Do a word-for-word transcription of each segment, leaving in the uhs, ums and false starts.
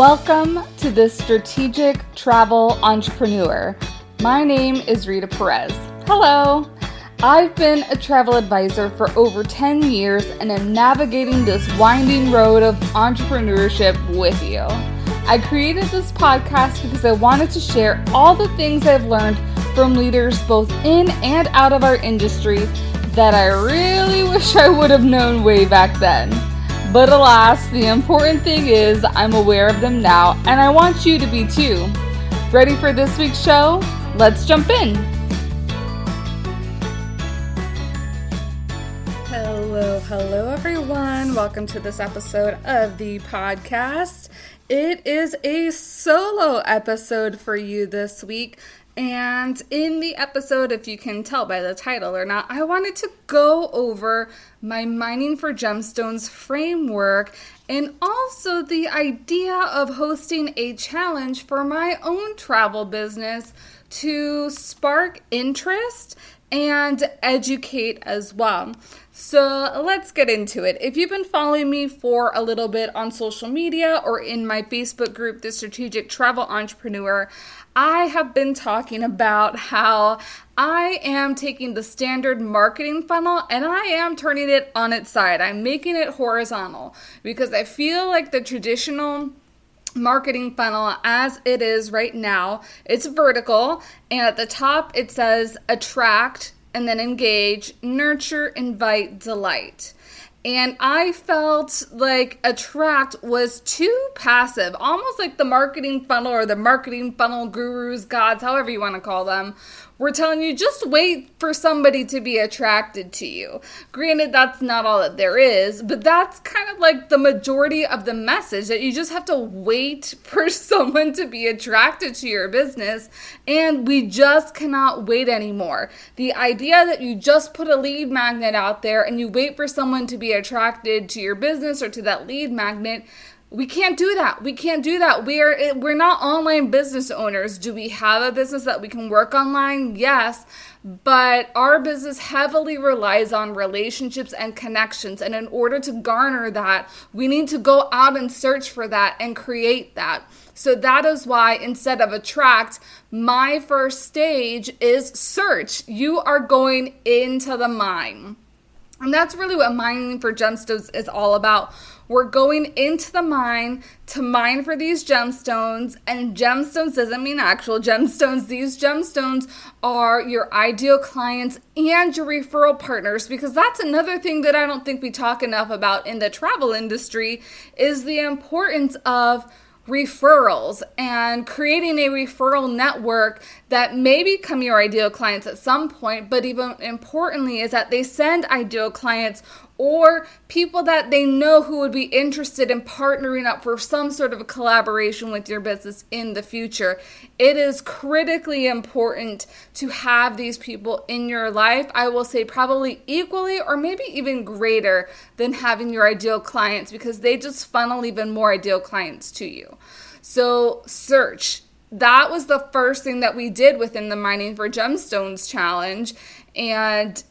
Welcome to the Strategic Travel Entrepreneur. My name is Rita Perez. Hello. I've been a travel advisor for over ten years and am navigating this winding road of entrepreneurship with you. I created this podcast because I wanted to share all the things I've learned from leaders both in and out of our industry that I really wish I would have known way back then. But alas, the important thing is I'm aware of them now, and I want you to be too. Ready for this week's show? Let's jump in. Hello, hello everyone. Welcome to this episode of the podcast. It is a solo episode for you this week. And in the episode, if you can tell by the title or not, I wanted to go over my Mining for Gemstones framework and also the idea of hosting a challenge for my own travel business to spark interest and educate as well. So let's get into it. If you've been following me for a little bit on social media or in my Facebook group, The Strategic Travel Entrepreneur, I have been talking about how I am taking the standard marketing funnel and I am turning it on its side. I'm making it horizontal because I feel like the traditional marketing funnel as it is right now, it's vertical, and at the top it says attract and then engage, nurture, invite, delight. And I felt like attract was too passive, almost like the marketing funnel or the marketing funnel gurus, gods, however you want to call them, were telling you just wait for somebody to be attracted to you. Granted, that's not all that there is, but that's kind of like the majority of the message, that you just have to wait for someone to be attracted to your business, and we just cannot wait anymore. The idea that you just put a lead magnet out there and you wait for someone to be attracted to your business or to that lead magnet. We can't do that. We can't do that. We're we're not online business owners. Do we have a business that we can work online? Yes, but our business heavily relies on relationships and connections. And in order to garner that, we need to go out and search for that and create that. So that is why instead of attract, my first stage is search. You are going into the mine. And that's really what Mining for Gemstones is all about. We're going into the mine to mine for these gemstones, and gemstones doesn't mean actual gemstones. These gemstones are your ideal clients and your referral partners, because that's another thing that I don't think we talk enough about in the travel industry is the importance of referrals and creating a referral network that may become your ideal clients at some point, but even importantly is that they send ideal clients or people that they know who would be interested in partnering up for some sort of a collaboration with your business in the future. It is critically important to have these people in your life. I will say probably equally or maybe even greater than having your ideal clients, because they just funnel even more ideal clients to you. So search. That was the first thing that we did within the Mining for Gemstones challenge, and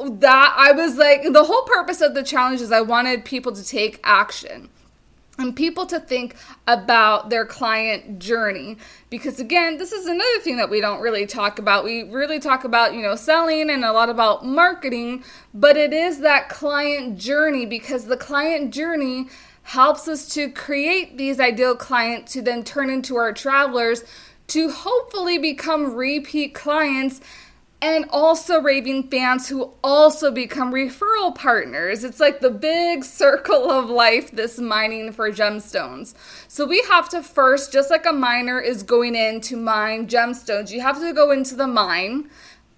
that I was like, the whole purpose of the challenge is I wanted people to take action and people to think about their client journey. Because again, this is another thing that we don't really talk about. We really talk about, you know, selling and a lot about marketing, but it is that client journey, because the client journey helps us to create these ideal clients to then turn into our travelers to hopefully become repeat clients and also raving fans who also become referral partners. It's like the big circle of life, this Mining for Gemstones. So we have to first, just like a miner is going in to mine gemstones, you have to go into the mine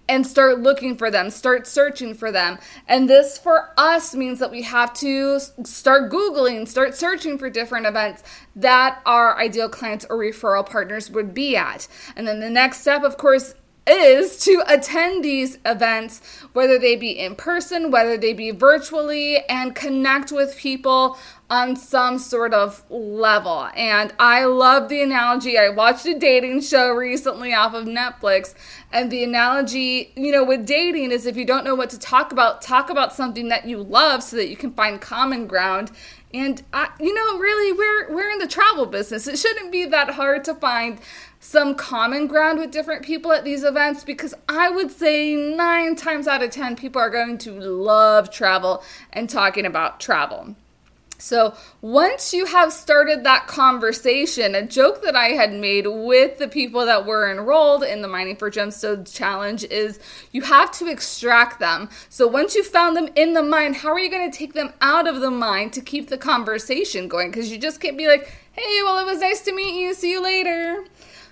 and start looking for them, start searching for them. And this for us means that we have to start Googling, start searching for different events that our ideal clients or referral partners would be at. And then the next step, of course, is to attend these events, whether they be in person, whether they be virtually, and connect with people on some sort of level. And I love the analogy. I watched a dating show recently off of Netflix, and the analogy, you know, with dating is if you don't know what to talk about, talk about something that you love so that you can find common ground And, I, you know, really, we're we're in the travel business. It shouldn't be that hard to find some common ground with different people at these events, because I would say nine times out of ten, people are going to love travel and talking about travel. So once you have started that conversation, a joke that I had made with the people that were enrolled in the Mining for Gemstones Challenge is you have to extract them. So once you found them in the mine, how are you going to take them out of the mine to keep the conversation going? Because you just can't be like, hey, well, it was nice to meet you. See you later.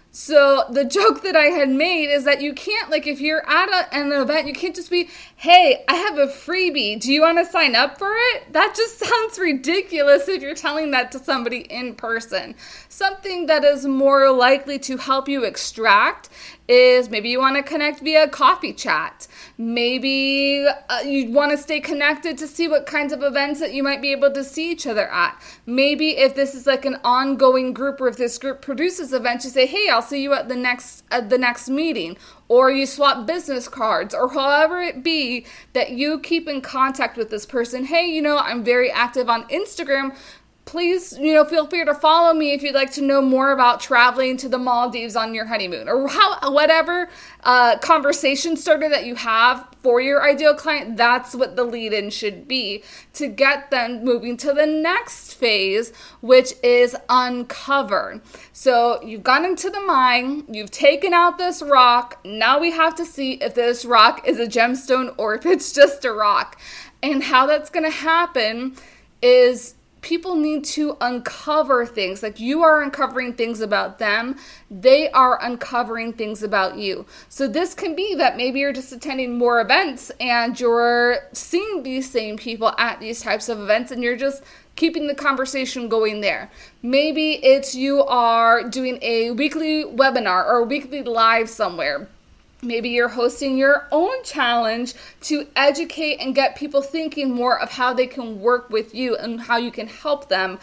So the joke that I had made is that you can't, like, if you're at a, an event, you can't just be, hey, I have a freebie. Do you want to sign up for it? That just sounds ridiculous if you're telling that to somebody in person. Something that is more likely to help you extract is maybe you want to connect via coffee chat. Maybe uh, you want to stay connected to see what kinds of events that you might be able to see each other at. Maybe if this is like an ongoing group, or if this group produces events, you say, hey, I'll see you at the next at the next meeting. Or you swap business cards, or however it be that you keep in contact with this person. Hey, you know, I'm very active on Instagram. Please, you know, feel free to follow me if you'd like to know more about traveling to the Maldives on your honeymoon, or how, whatever uh, conversation starter that you have for your ideal client. That's what the lead-in should be to get them moving to the next phase, which is uncover. So you've gone into the mine, you've taken out this rock. Now we have to see if this rock is a gemstone or if it's just a rock. And how that's going to happen is people need to uncover things. Like, you are uncovering things about them. They are uncovering things about you. So this can be that maybe you're just attending more events and you're seeing these same people at these types of events, and you're just keeping the conversation going there. Maybe it's you are doing a weekly webinar or a weekly live somewhere. Maybe you're hosting your own challenge to educate and get people thinking more of how they can work with you and how you can help them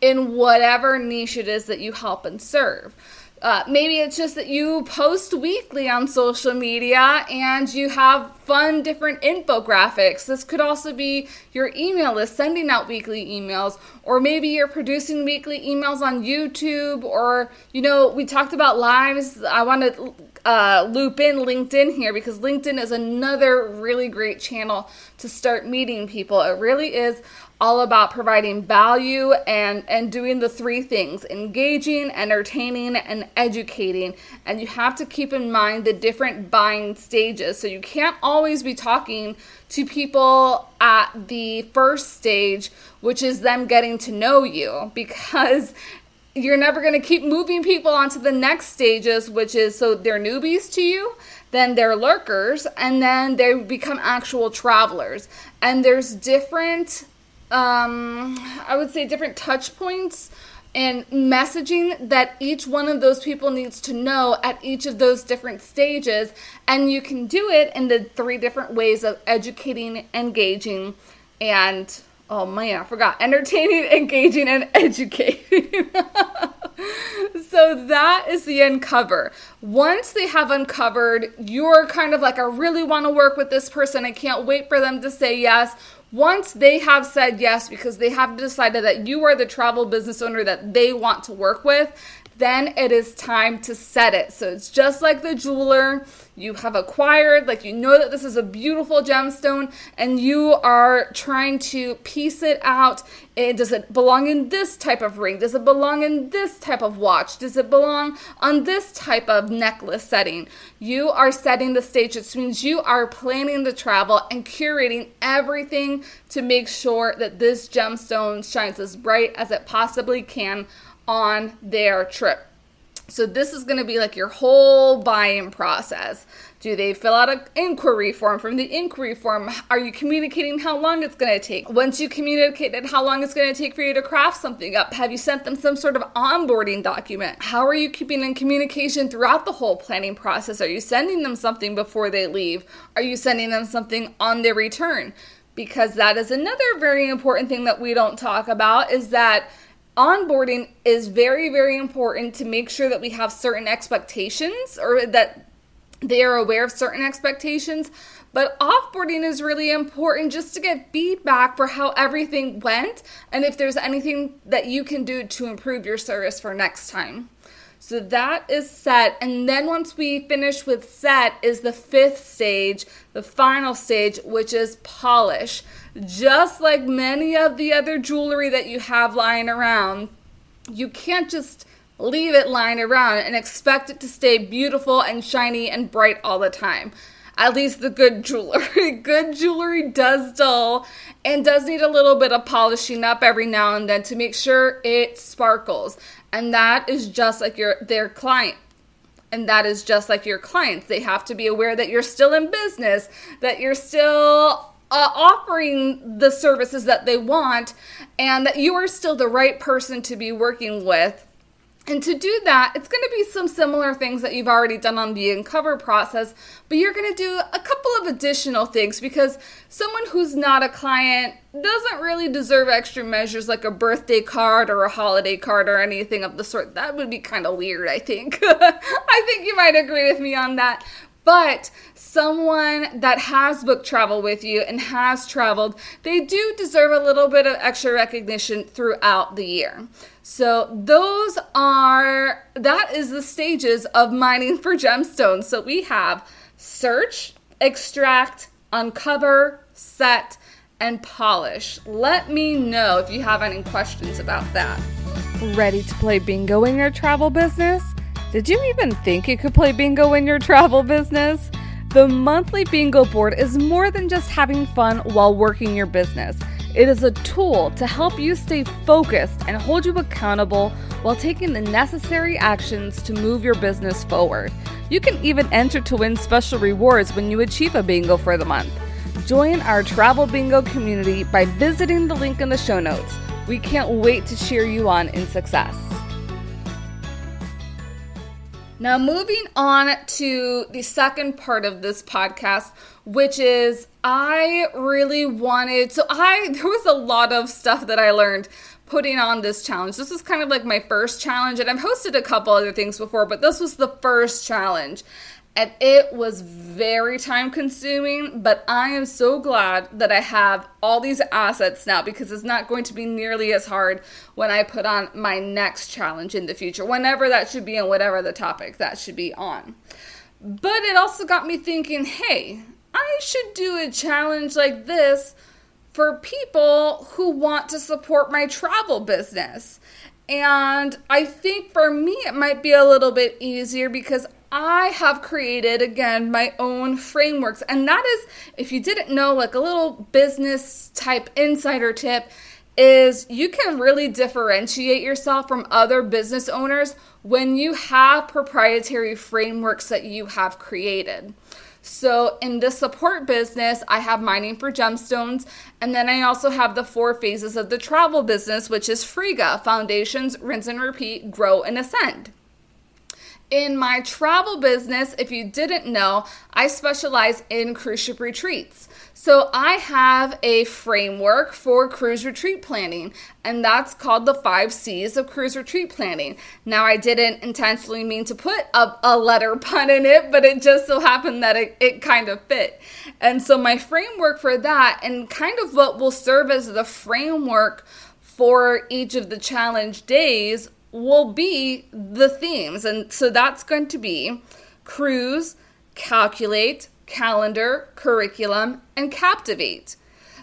in whatever niche it is that you help and serve. Uh, maybe it's just that you post weekly on social media and you have fun different infographics. This could also be your email list, sending out weekly emails, or maybe you're producing weekly emails on YouTube, or, you know, we talked about lives. I want to uh, loop in LinkedIn here, because LinkedIn is another really great channel to start meeting people. It really is all about providing value and, and doing the three things: engaging, entertaining, and educating. And you have to keep in mind the different buying stages. So you can't always be talking to people at the first stage, which is them getting to know you, because you're never going to keep moving people onto the next stages, which is, so they're newbies to you, then they're lurkers, and then they become actual travelers. And there's different Um, I would say different touch points and messaging that each one of those people needs to know at each of those different stages. And you can do it in the three different ways of educating, engaging, and, oh man, I forgot, entertaining, engaging, and educating. So that is the uncover. Once they have uncovered, you're kind of like, I really want to work with this person. I can't wait for them to say yes. Once they have said yes, because they have decided that you are the travel business owner that they want to work with, then it is time to set it. So it's just like the jeweler. You have acquired, like, you know that this is a beautiful gemstone, and you are trying to piece it out. It, does it belong in this type of ring? Does it belong in this type of watch? Does it belong on this type of necklace setting? You are setting the stage, which means you are planning the travel and curating everything to make sure that this gemstone shines as bright as it possibly can on their trip. So this is going to be like your whole buy-in process. Do they fill out an inquiry form? From the inquiry form, are you communicating how long it's going to take? Once you communicated how long it's going to take for you to craft something up, have you sent them some sort of onboarding document? How are you keeping in communication throughout the whole planning process? Are you sending them something before they leave? Are you sending them something on their return? Because that is another very important thing that we don't talk about, is that onboarding is very, very important to make sure that we have certain expectations, or that they are aware of certain expectations. But offboarding is really important just to get feedback for how everything went and if there's anything that you can do to improve your service for next time. So that is set, and then once we finish with set is the fifth stage, the final stage, which is polish. Just like many of the other jewelry that you have lying around, you can't just leave it lying around and expect it to stay beautiful and shiny and bright all the time. At least the good jewelry. Good jewelry does dull and does need a little bit of polishing up every now and then to make sure it sparkles. And that is just like your their client. And that is just like your clients. They have to be aware that you're still in business, that you're still uh, offering the services that they want, and that you are still the right person to be working with. And to do that, it's going to be some similar things that you've already done on the uncover process, but you're going to do a couple of additional things because someone who's not a client doesn't really deserve extra measures like a birthday card or a holiday card or anything of the sort. That would be kind of weird, I think. I think you might agree with me on that. But someone that has booked travel with you and has traveled, they do deserve a little bit of extra recognition throughout the year. So those are, that is the stages of mining for gemstones. So we have search, extract, uncover, set, and polish. Let me know if you have any questions about that. Ready to play bingo in your travel business? Did you even think you could play bingo in your travel business? The monthly bingo board is more than just having fun while working your business. It is a tool to help you stay focused and hold you accountable while taking the necessary actions to move your business forward. You can even enter to win special rewards when you achieve a bingo for the month. Join our travel bingo community by visiting the link in the show notes. We can't wait to cheer you on in success. Now, moving on to the second part of this podcast, which is I really wanted, so I, there was a lot of stuff that I learned putting on this challenge. This was kind of like my first challenge, and I've hosted a couple other things before, but this was the first challenge. And it was very time consuming, but I am so glad that I have all these assets now because it's not going to be nearly as hard when I put on my next challenge in the future, whenever that should be and whatever the topic that should be on. But it also got me thinking, hey, I should do a challenge like this for people who want to support my travel business. And I think for me, it might be a little bit easier because I have created, again, my own frameworks. And that is, if you didn't know, like a little business type insider tip is you can really differentiate yourself from other business owners when you have proprietary frameworks that you have created. So in the support business, I have mining for gemstones. And then I also have the four phases of the travel business, which is Frega, foundations, rinse and repeat, grow and ascend. In my travel business, if you didn't know, I specialize in cruise ship retreats. So I have a framework for cruise retreat planning, and that's called the five C's of cruise retreat planning. Now, I didn't intentionally mean to put a, a letter pun in it, but it just so happened that it, it kind of fit. And so my framework for that and kind of what will serve as the framework for each of the challenge days will be the themes. And so that's going to be cruise, calculate, calendar, curriculum, and captivate.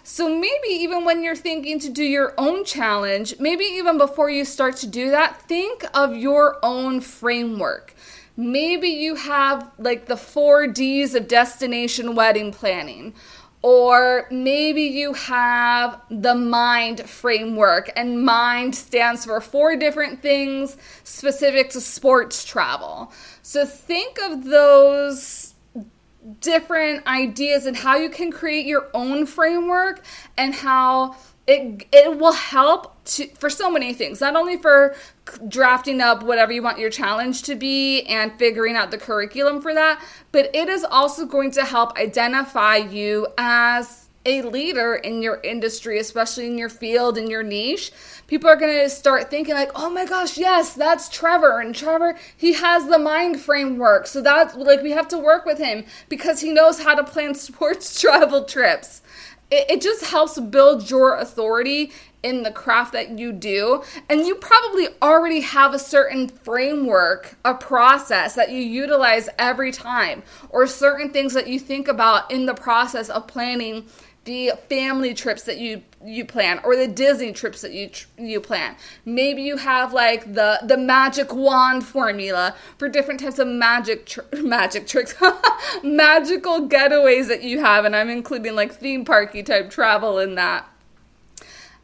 So maybe even when you're thinking to do your own challenge, maybe even before you start to do that, think of your own framework. Maybe you have like the four D's of destination wedding planning. Or maybe you have the MIND framework, and MIND stands for four different things specific to sports travel. So think of those different ideas and how you can create your own framework and how it it will help to, for so many things, not only for drafting up whatever you want your challenge to be and figuring out the curriculum for that, but it is also going to help identify you as a leader in your industry, especially in your field, in your niche, people are going to start thinking like, oh my gosh, yes, that's Trevor. And Trevor, he has the mind framework. So that's like, we have to work with him because he knows how to plan sports travel trips. It, it just helps build your authority in the craft that you do. And you probably already have a certain framework, a process that you utilize every time, or certain things that you think about in the process of planning the family trips that you you plan, or the Disney trips that you you plan. Maybe you have like the the magic wand formula for different types of magic tr- magic tricks, magical getaways that you have, and I'm including like theme parky type travel in that.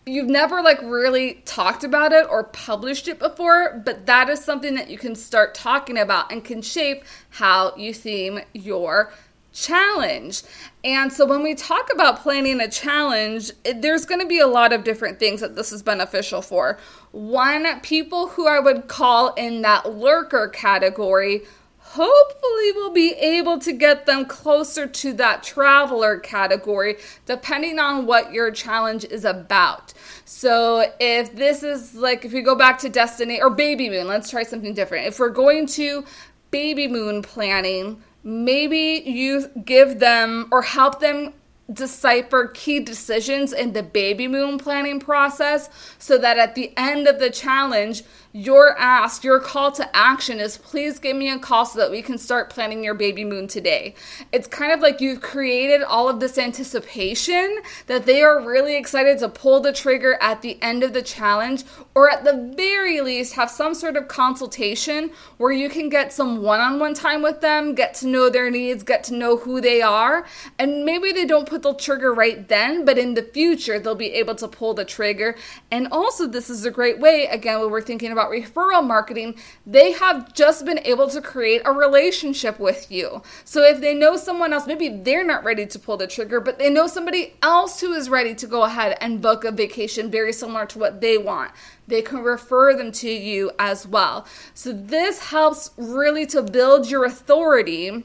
You've never like really talked about it or published it before, but that is something that you can start talking about and can shape how you theme your challenge. And so when we talk about planning a challenge, there's going to be a lot of different things that this is beneficial for. One, people who I would call in that lurker category, hopefully we'll be able to get them closer to that traveler category, depending on what your challenge is about. So if this is like, if we go back to Destiny or Baby Moon, let's try something different. If we're going to Baby Moon planning, maybe you give them or help them decipher key decisions in the Baby Moon planning process so that at the end of the challenge, your ask, your call to action is please give me a call so that we can start planning your Baby Moon today. It's kind of like you've created all of this anticipation that they are really excited to pull the trigger at the end of the challenge, or at the very least have some sort of consultation where you can get some one-on-one time with them, get to know their needs, get to know who they are, and maybe they don't put the trigger right then, but in the future, they'll be able to pull the trigger. And also, this is a great way, again, when we're thinking about referral marketing, they have just been able to create a relationship with you. So if they know someone else, maybe they're not ready to pull the trigger, but they know somebody else who is ready to go ahead and book a vacation very similar to what they want. They can refer them to you as well. So this helps really to build your authority.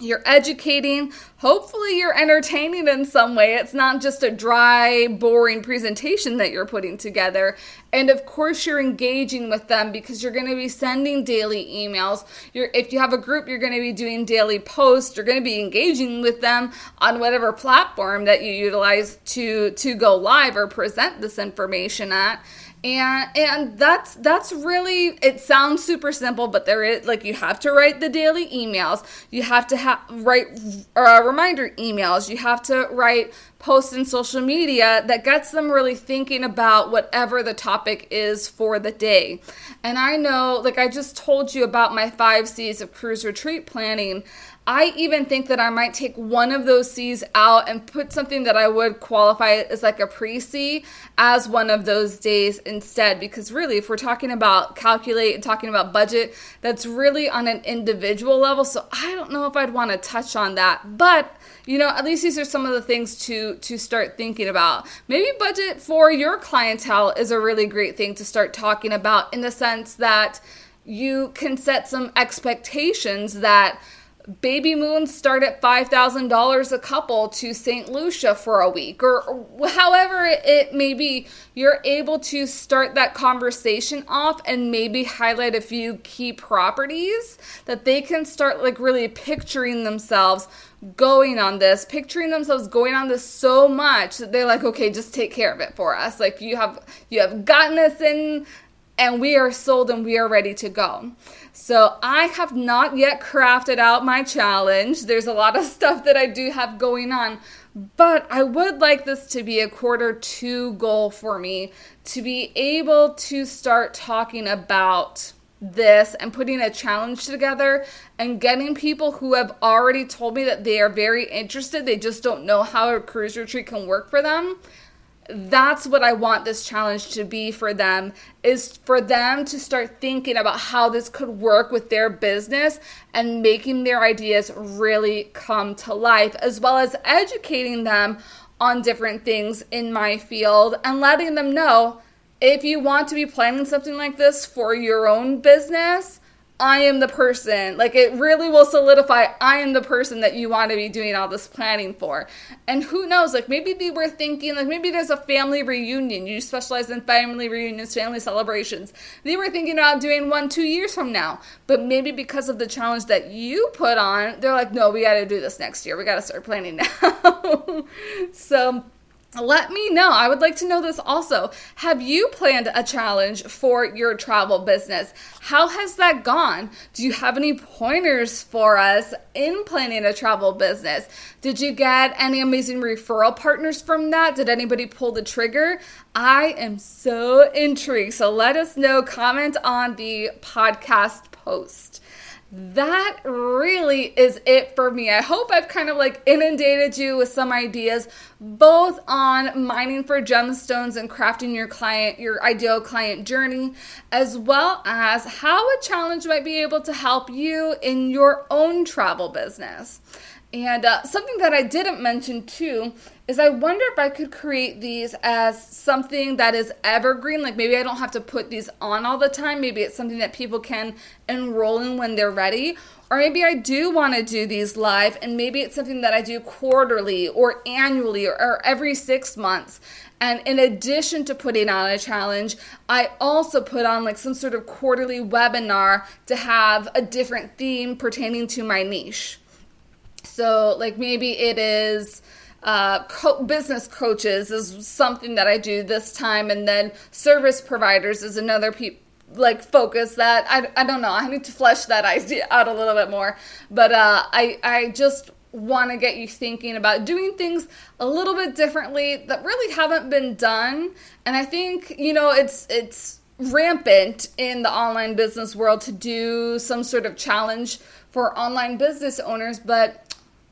You're educating, hopefully you're entertaining in some way. It's not just a dry, boring presentation that you're putting together. And of course you're engaging with them because you're going to be sending daily emails. You're, if you have a group, you're going to be doing daily posts. You're going to be engaging with them on whatever platform that you utilize to, to go live or present this information at. And and that's that's really, it sounds super simple, but there is, like, you have to write the daily emails. You have to ha- write uh, reminder emails. You have to write posts in social media that gets them really thinking about whatever the topic is for the day. And I know, like I just told you about my five C's of cruise retreat planning. I even think that I might take one of those C's out and put something that I would qualify as like a pre-C as one of those days instead, because really if we're talking about calculate and talking about budget, that's really on an individual level. So I don't know if I'd want to touch on that, but you know, at least these are some of the things to, to start thinking about. Maybe budget for your clientele is a really great thing to start talking about, in the sense that you can set some expectations that Baby Moons start at five thousand dollars a couple to Saint Lucia for a week, or, or however it may be. You're able to start that conversation off and maybe highlight a few key properties that they can start like really picturing themselves going on this, picturing themselves going on this so much that they're like, okay, just take care of it for us. Like you have, you have gotten us in, and we are sold and we are ready to go. So I have not yet crafted out my challenge. There's a lot of stuff that I do have going on, but I would like this to be a quarter two goal for me to be able to start talking about this and putting a challenge together and getting people who have already told me that they are very interested. They just don't know how a cruise retreat can work for them. That's what I want this challenge to be for them, is for them to start thinking about how this could work with their business and making their ideas really come to life, as well as educating them on different things in my field and letting them know if you want to be planning something like this for your own business, I am the person. Like, it really will solidify, I am the person that you want to be doing all this planning for. And who knows, like, maybe we were thinking, like, maybe there's a family reunion. You specialize in family reunions, family celebrations. They were thinking about doing one two years from now. But maybe because of the challenge that you put on, they're like, no, we got to do this next year. We got to start planning now. So let me know. I would like to know this also. Have you planned a challenge for your travel business? How has that gone? Do you have any pointers for us in planning a travel business? Did you get any amazing referral partners from that? Did anybody pull the trigger? I am so intrigued. So let us know. Comment on the podcast post. That really is it for me. I hope I've kind of like inundated you with some ideas, both on mining for gemstones and crafting your client, your ideal client journey, as well as how a challenge might be able to help you in your own travel business. And uh, something that I didn't mention too is I wonder if I could create these as something that is evergreen. Like, maybe I don't have to put these on all the time. Maybe it's something that people can enroll in when they're ready. Or maybe I do want to do these live, and maybe it's something that I do quarterly or annually or, or every six months. And in addition to putting on a challenge, I also put on like some sort of quarterly webinar to have a different theme pertaining to my niche. So like maybe it is uh, co- business coaches is something that I do this time. And then service providers is another pe- like focus that I, I don't know. I need to flesh that idea out a little bit more. But uh, I, I just want to get you thinking about doing things a little bit differently that really haven't been done. And I think, you know, it's it's rampant in the online business world to do some sort of challenge for online business owners. But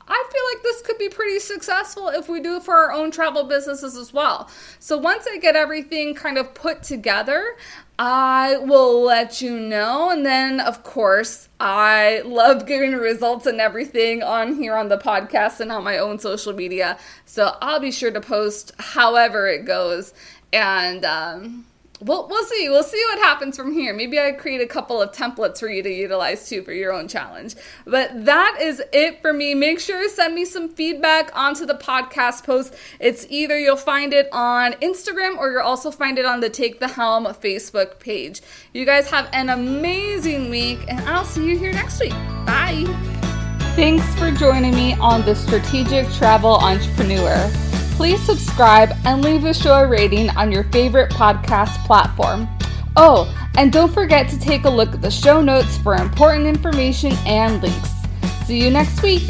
I feel like this could be pretty successful if we do it for our own travel businesses as well. So once I get everything kind of put together, I will let you know. And then, of course, I love giving results and everything on here on the podcast and on my own social media. So I'll be sure to post however it goes. And um, we'll, we'll see. We'll see what happens from here. Maybe I create a couple of templates for you to utilize too for your own challenge. But that is it for me. Make sure to send me some feedback onto the podcast post. It's either you'll find it on Instagram or you'll also find it on the Take the Helm Facebook page. You guys have an amazing week, and I'll see you here next week. Bye. Thanks for joining me on the Strategic Travel Entrepreneur. Please subscribe and leave the show a rating on your favorite podcast platform. Oh, and don't forget to take a look at the show notes for important information and links. See you next week.